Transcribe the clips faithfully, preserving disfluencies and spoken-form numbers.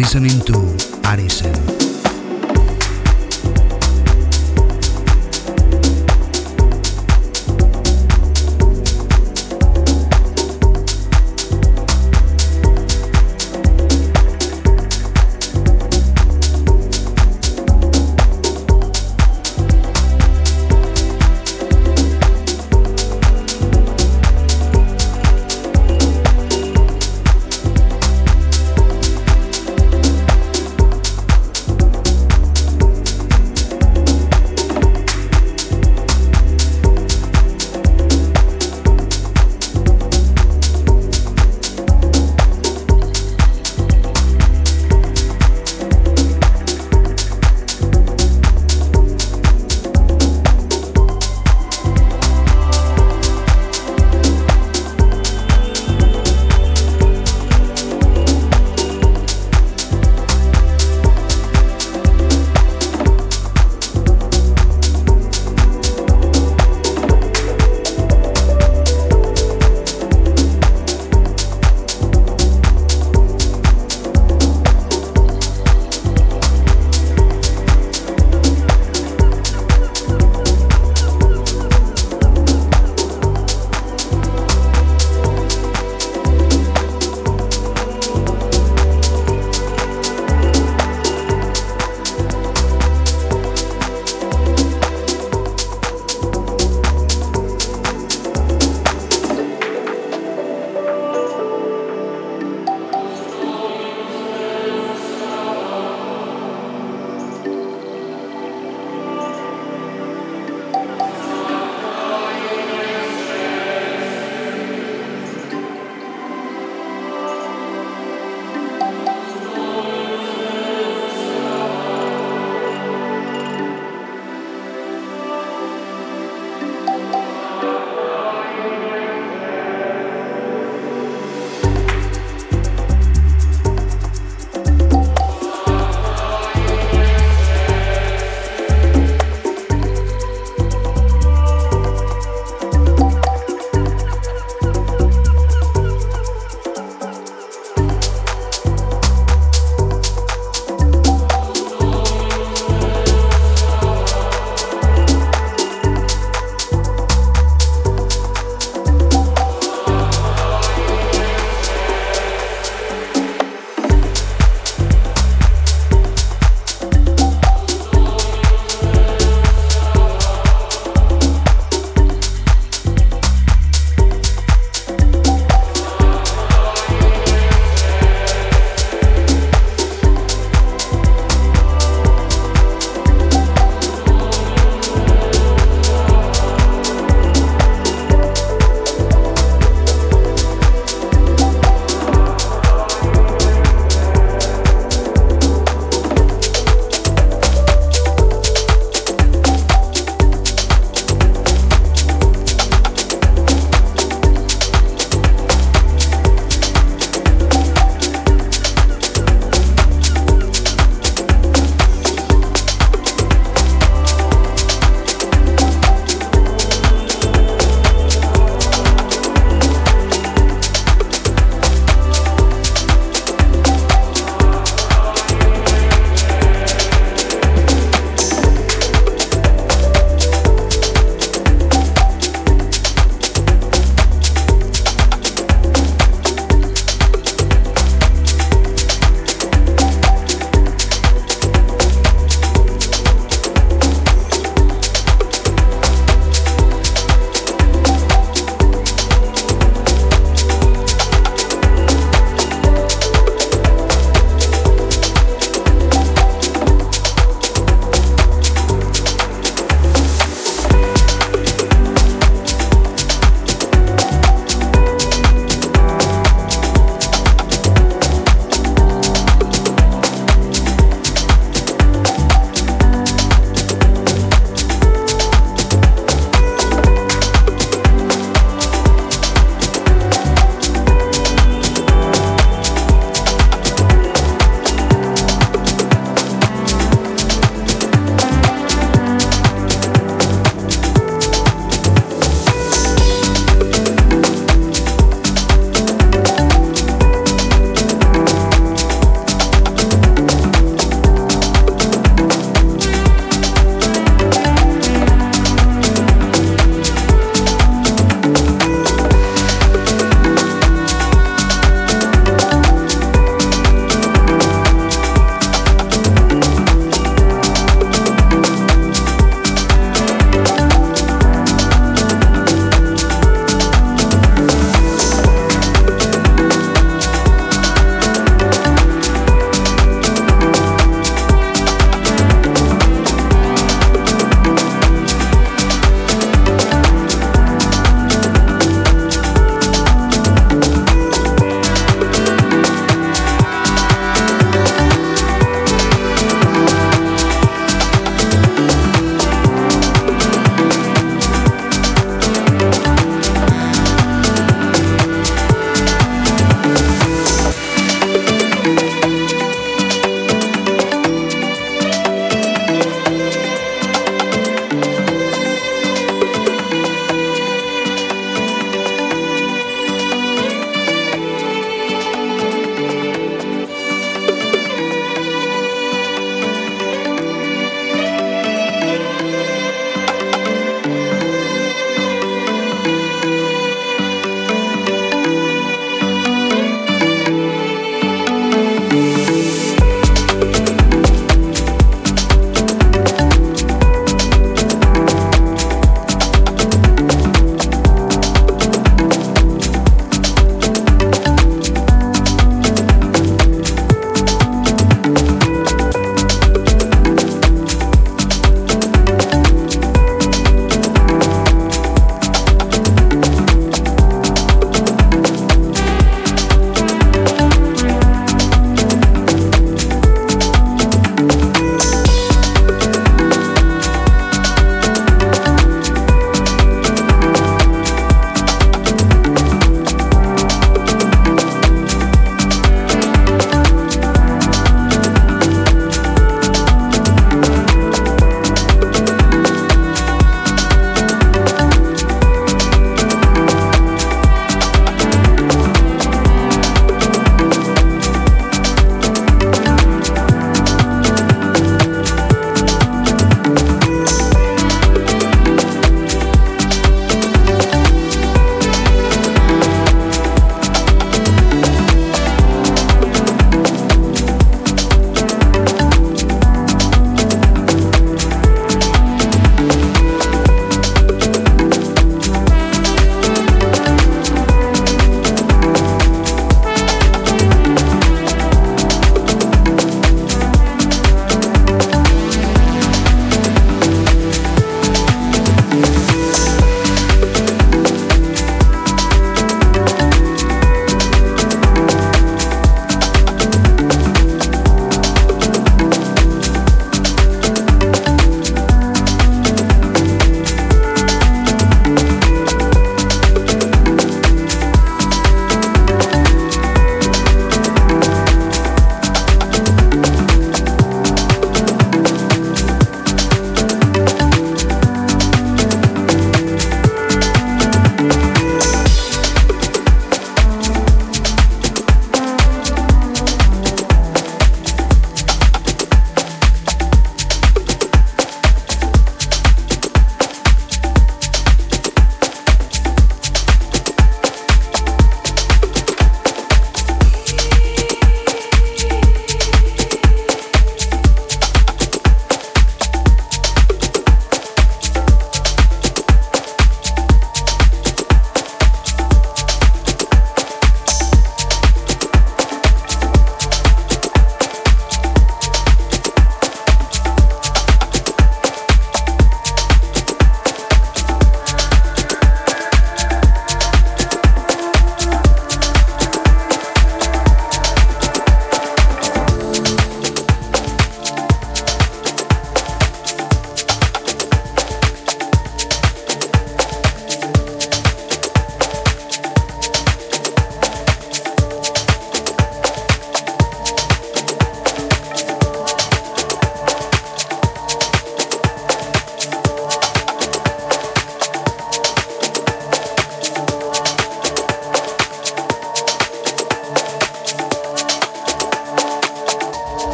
listening to Arisen.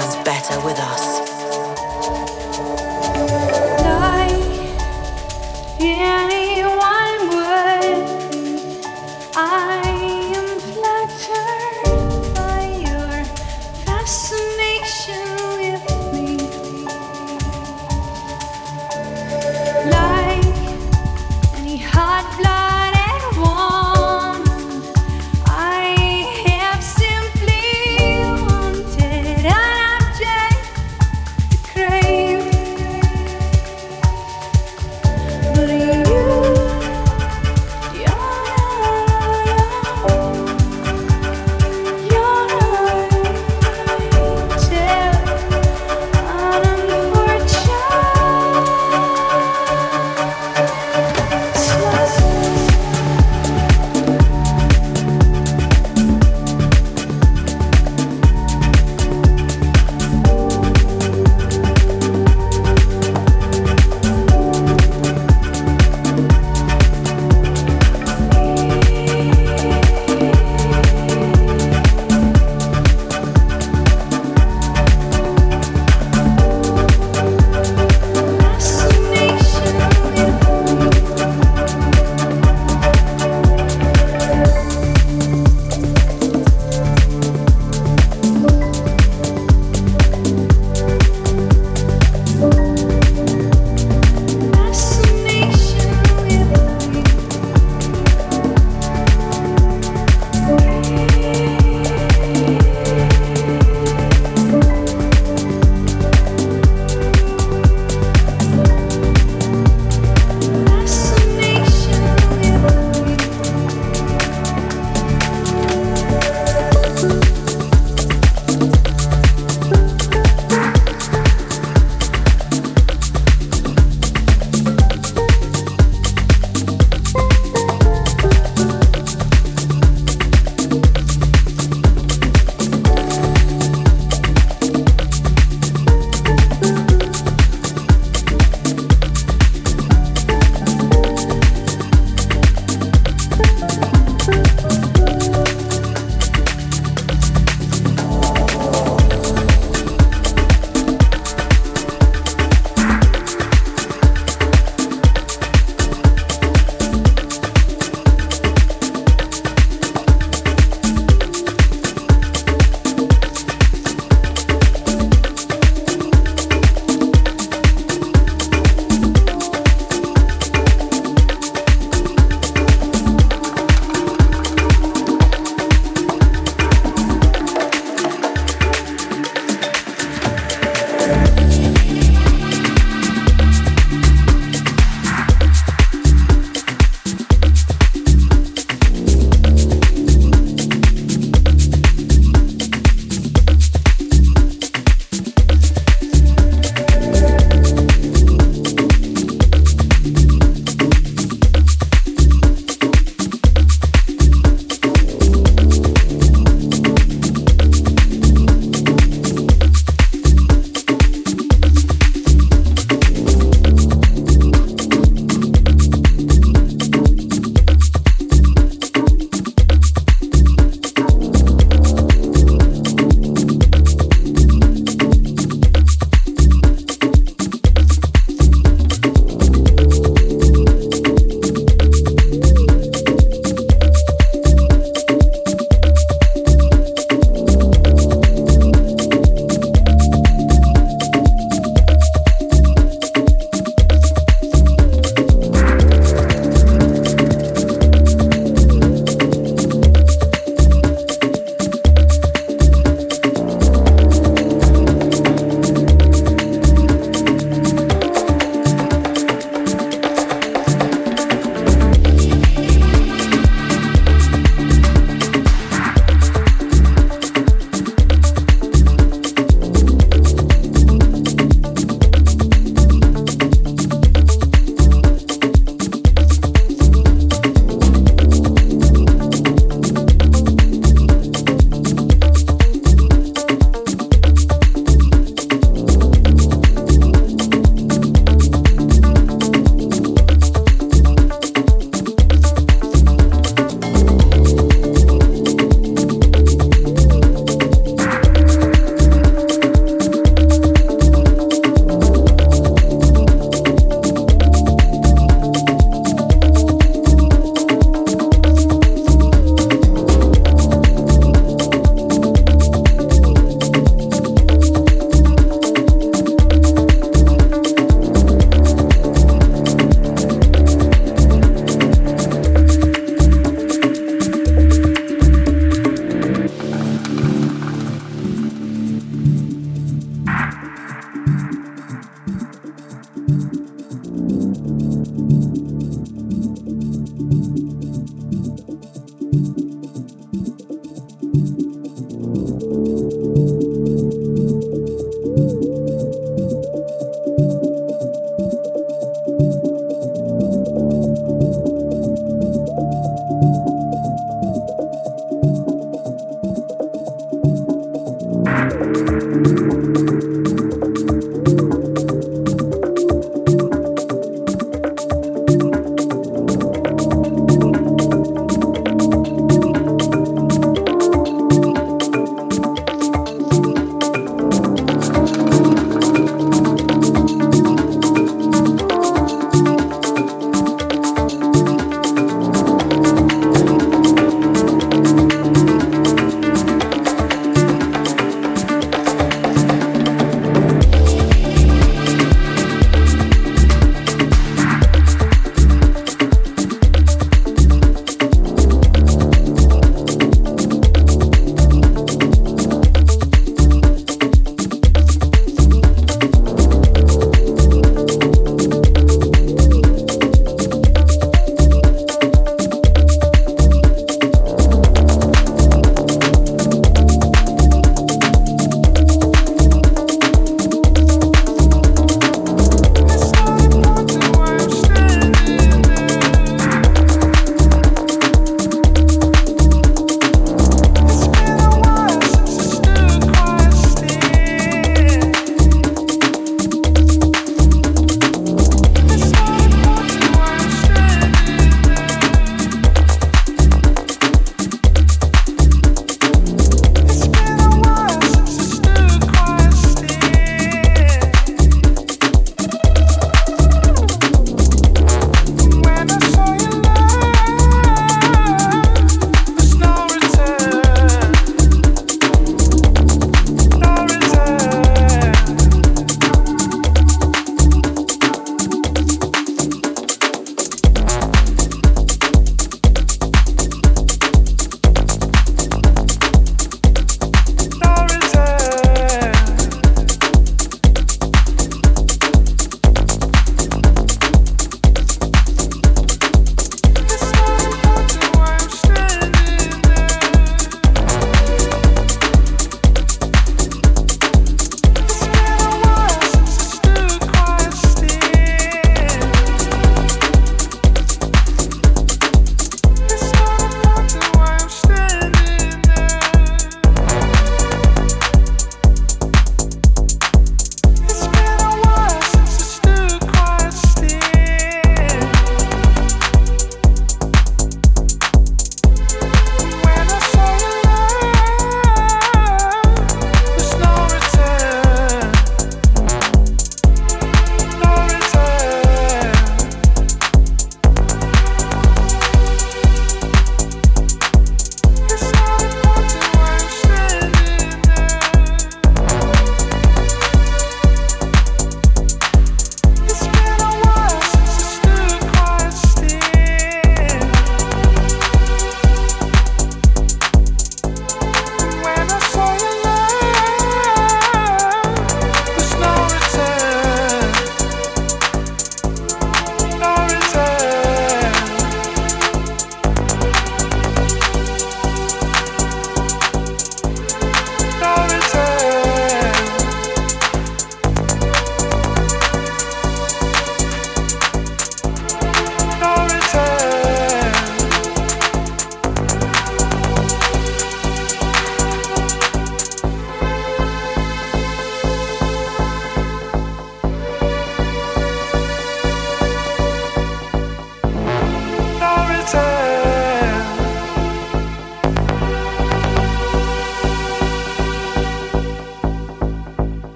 sounds better with us. Like anyone would, I am flattered by your fascination with me. Like any hot blood.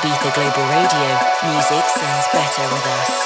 Ibiza Global Radio. Music sounds better with us.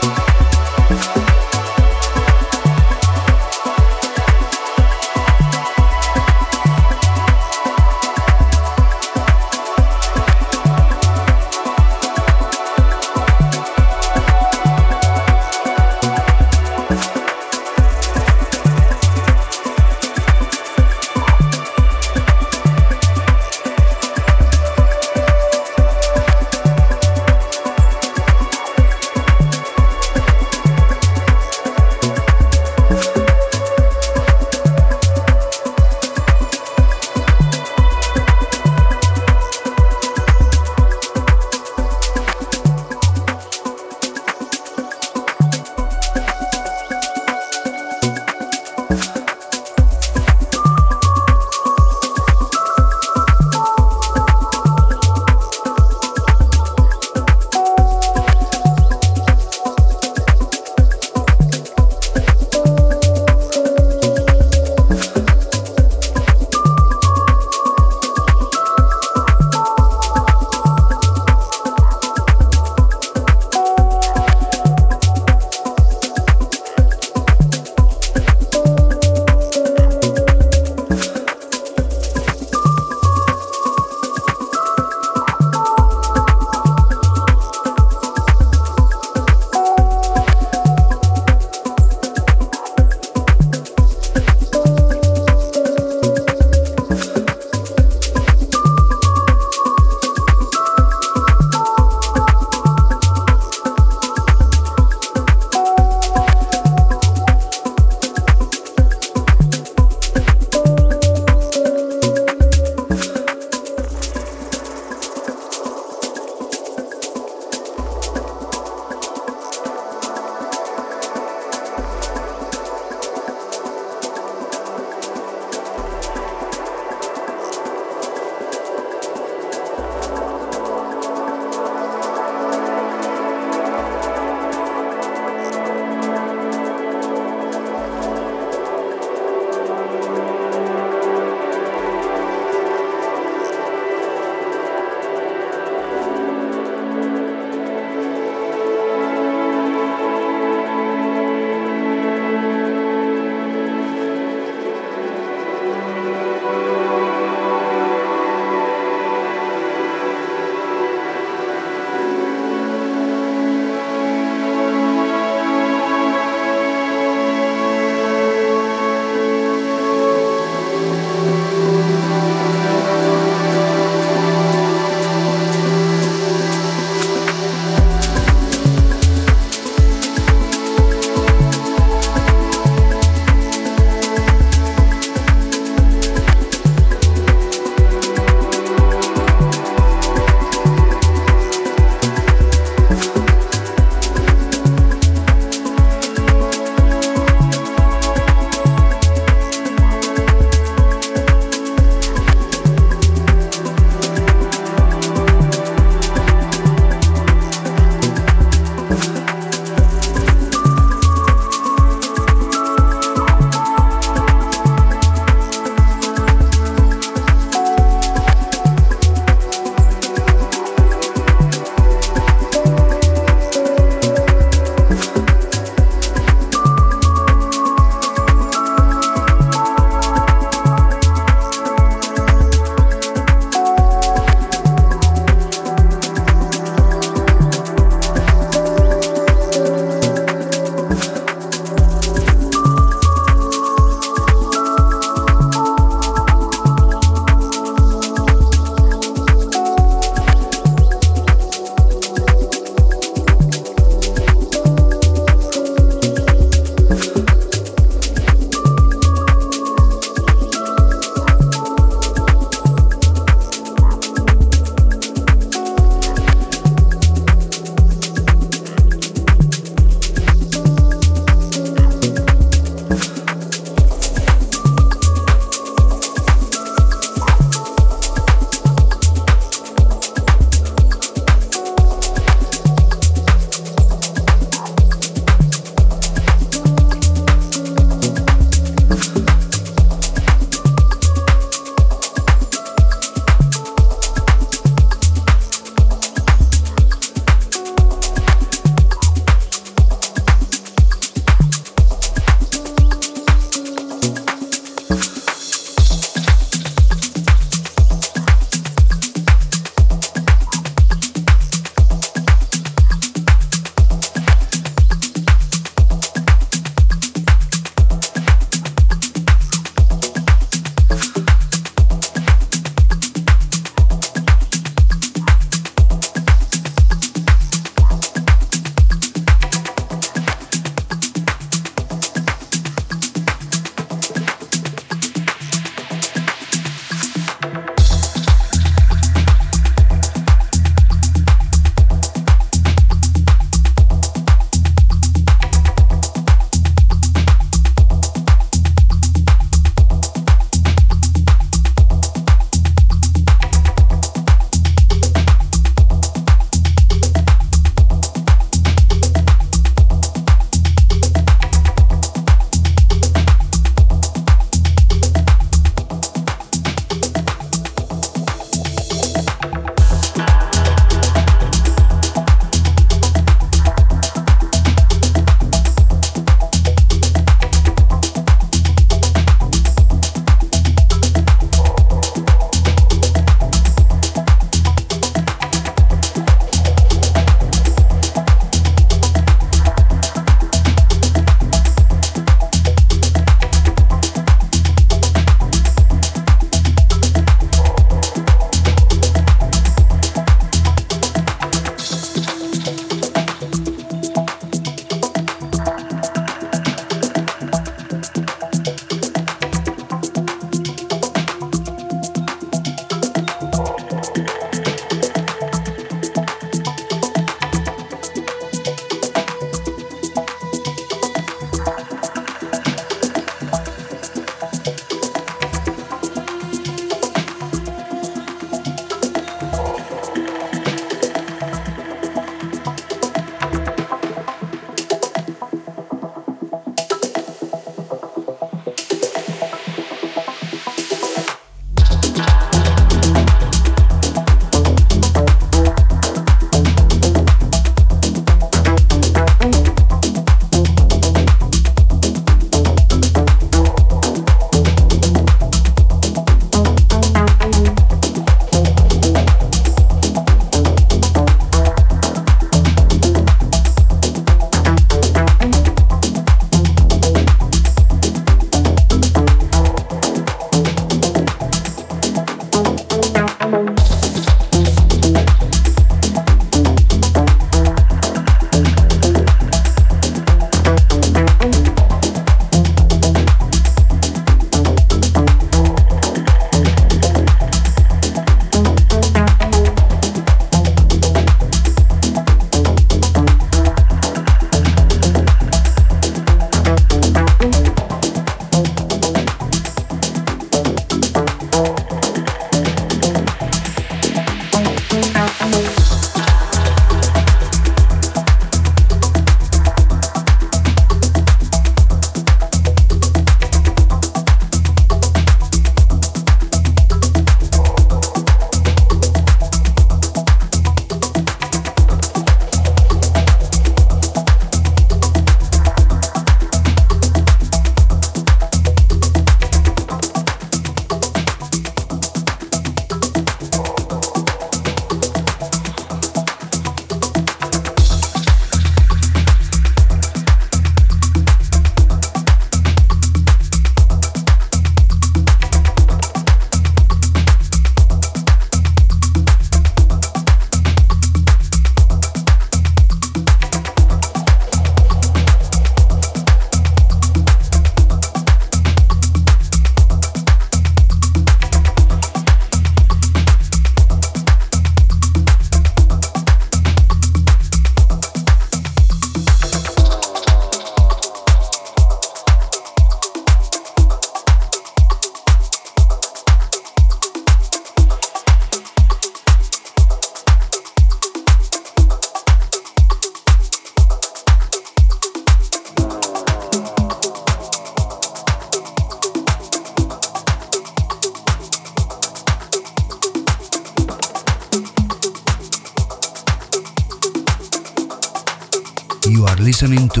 listening to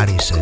Arisen.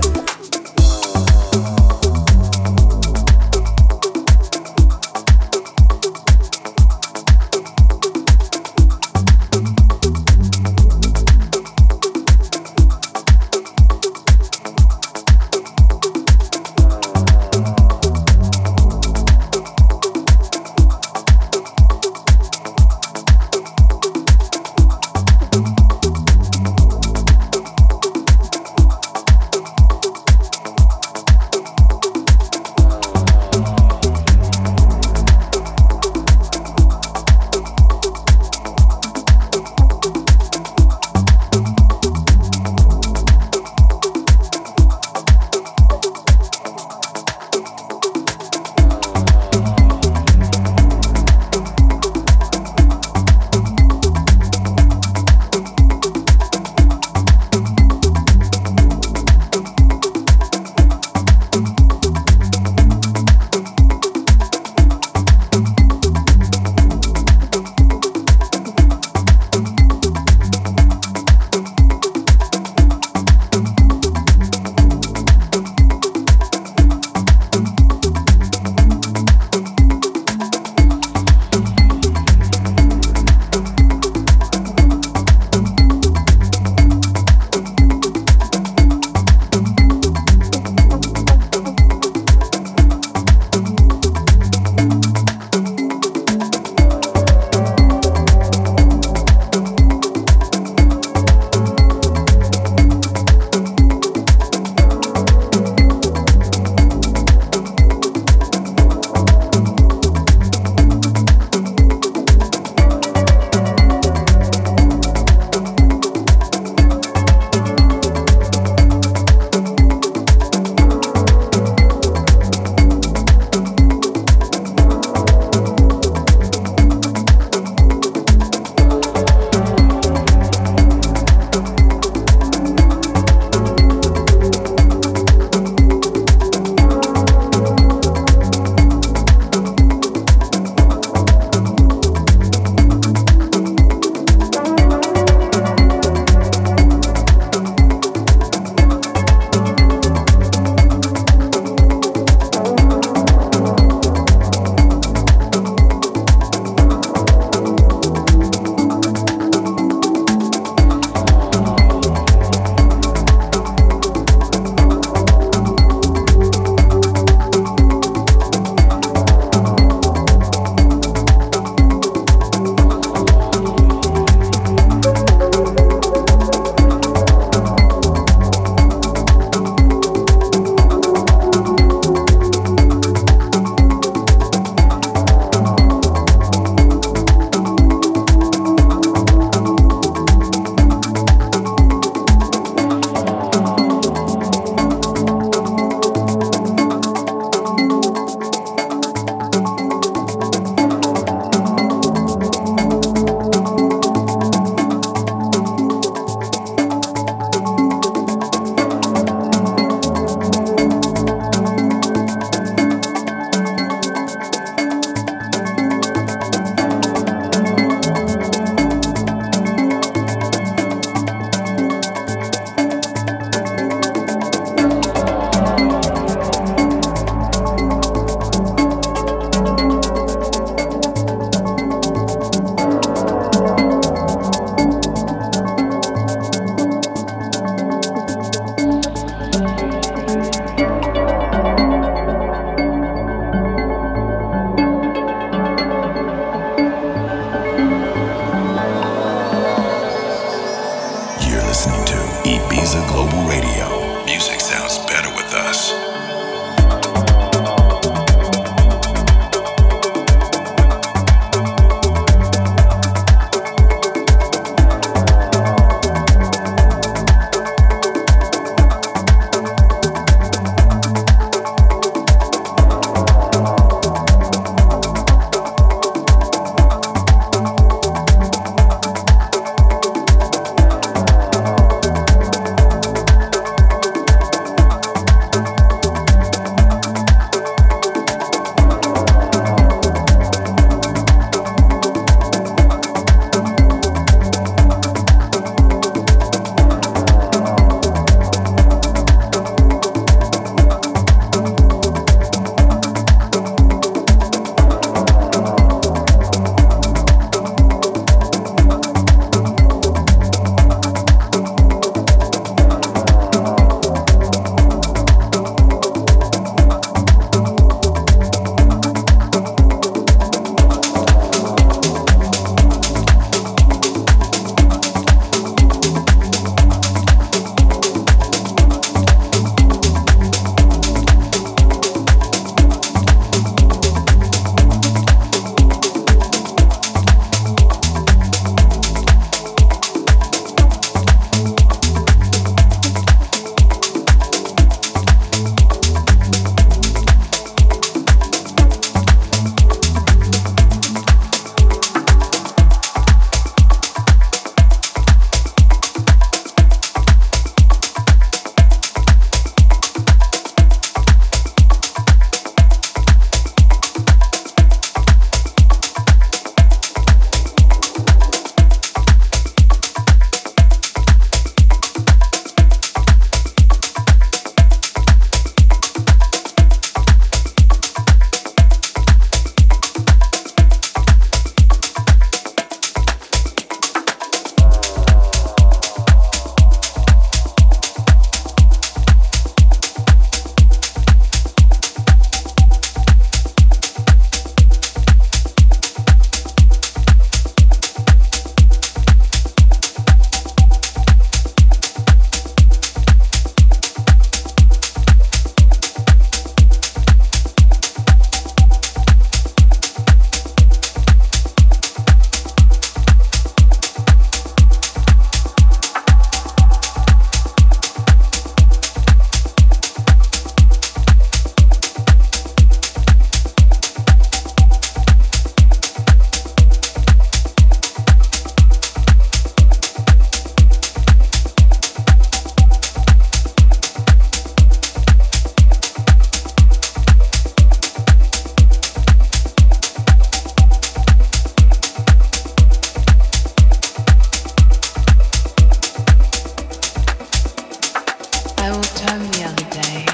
turned the other day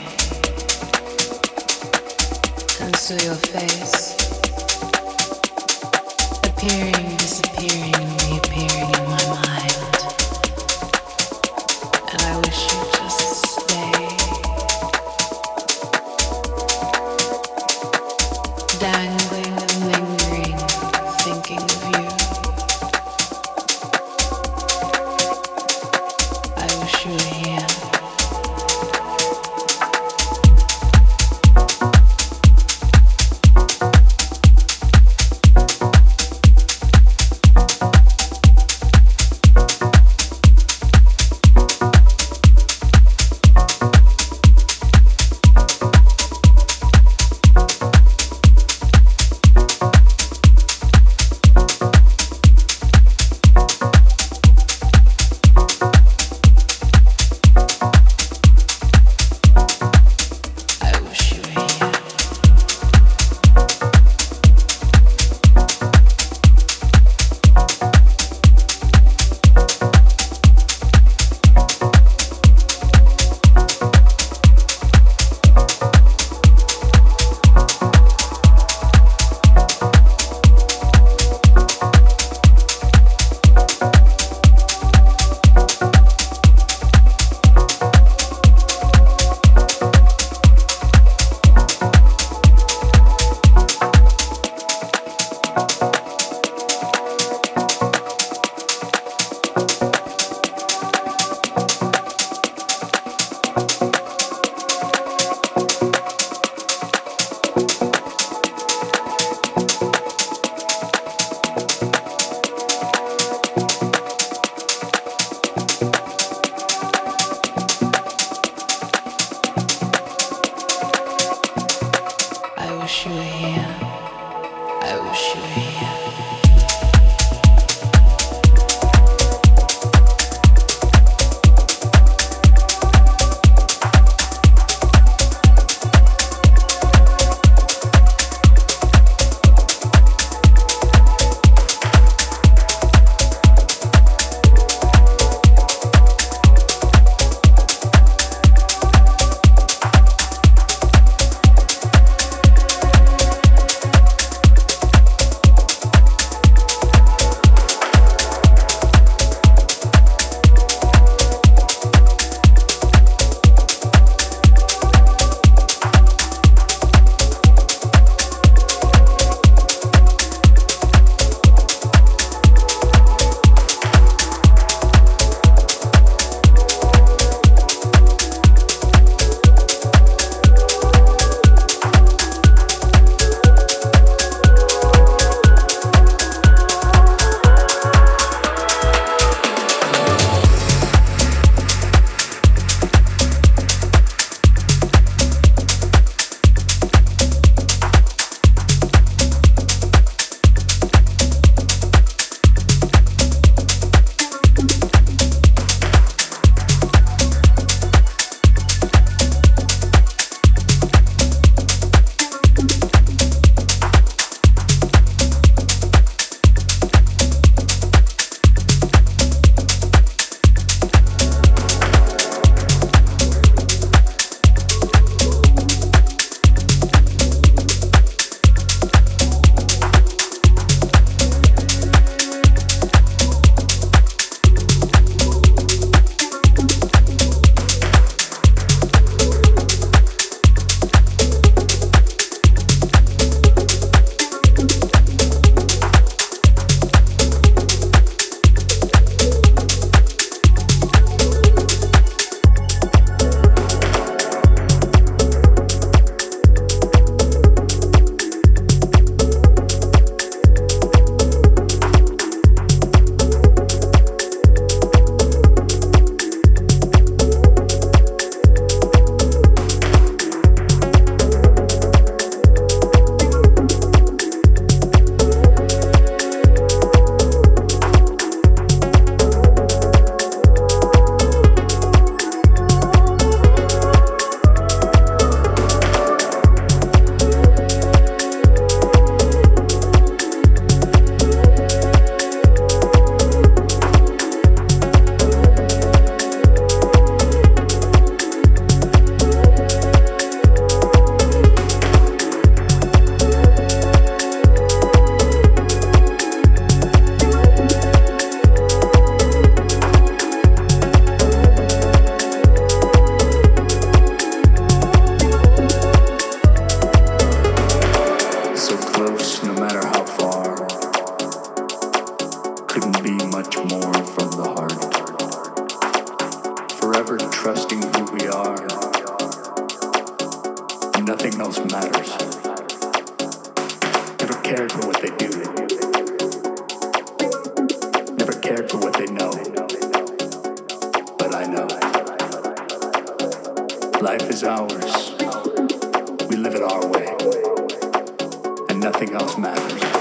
and saw your face appearing, disappearing, reappearing in my mind, and I wish you'd just stay, dangling and lingering, thinking of you. I wish you were here. Bye. else matters. Never cared for what they do. Never cared for what they know. But I know. Life is ours. We live it our way. And nothing else matters.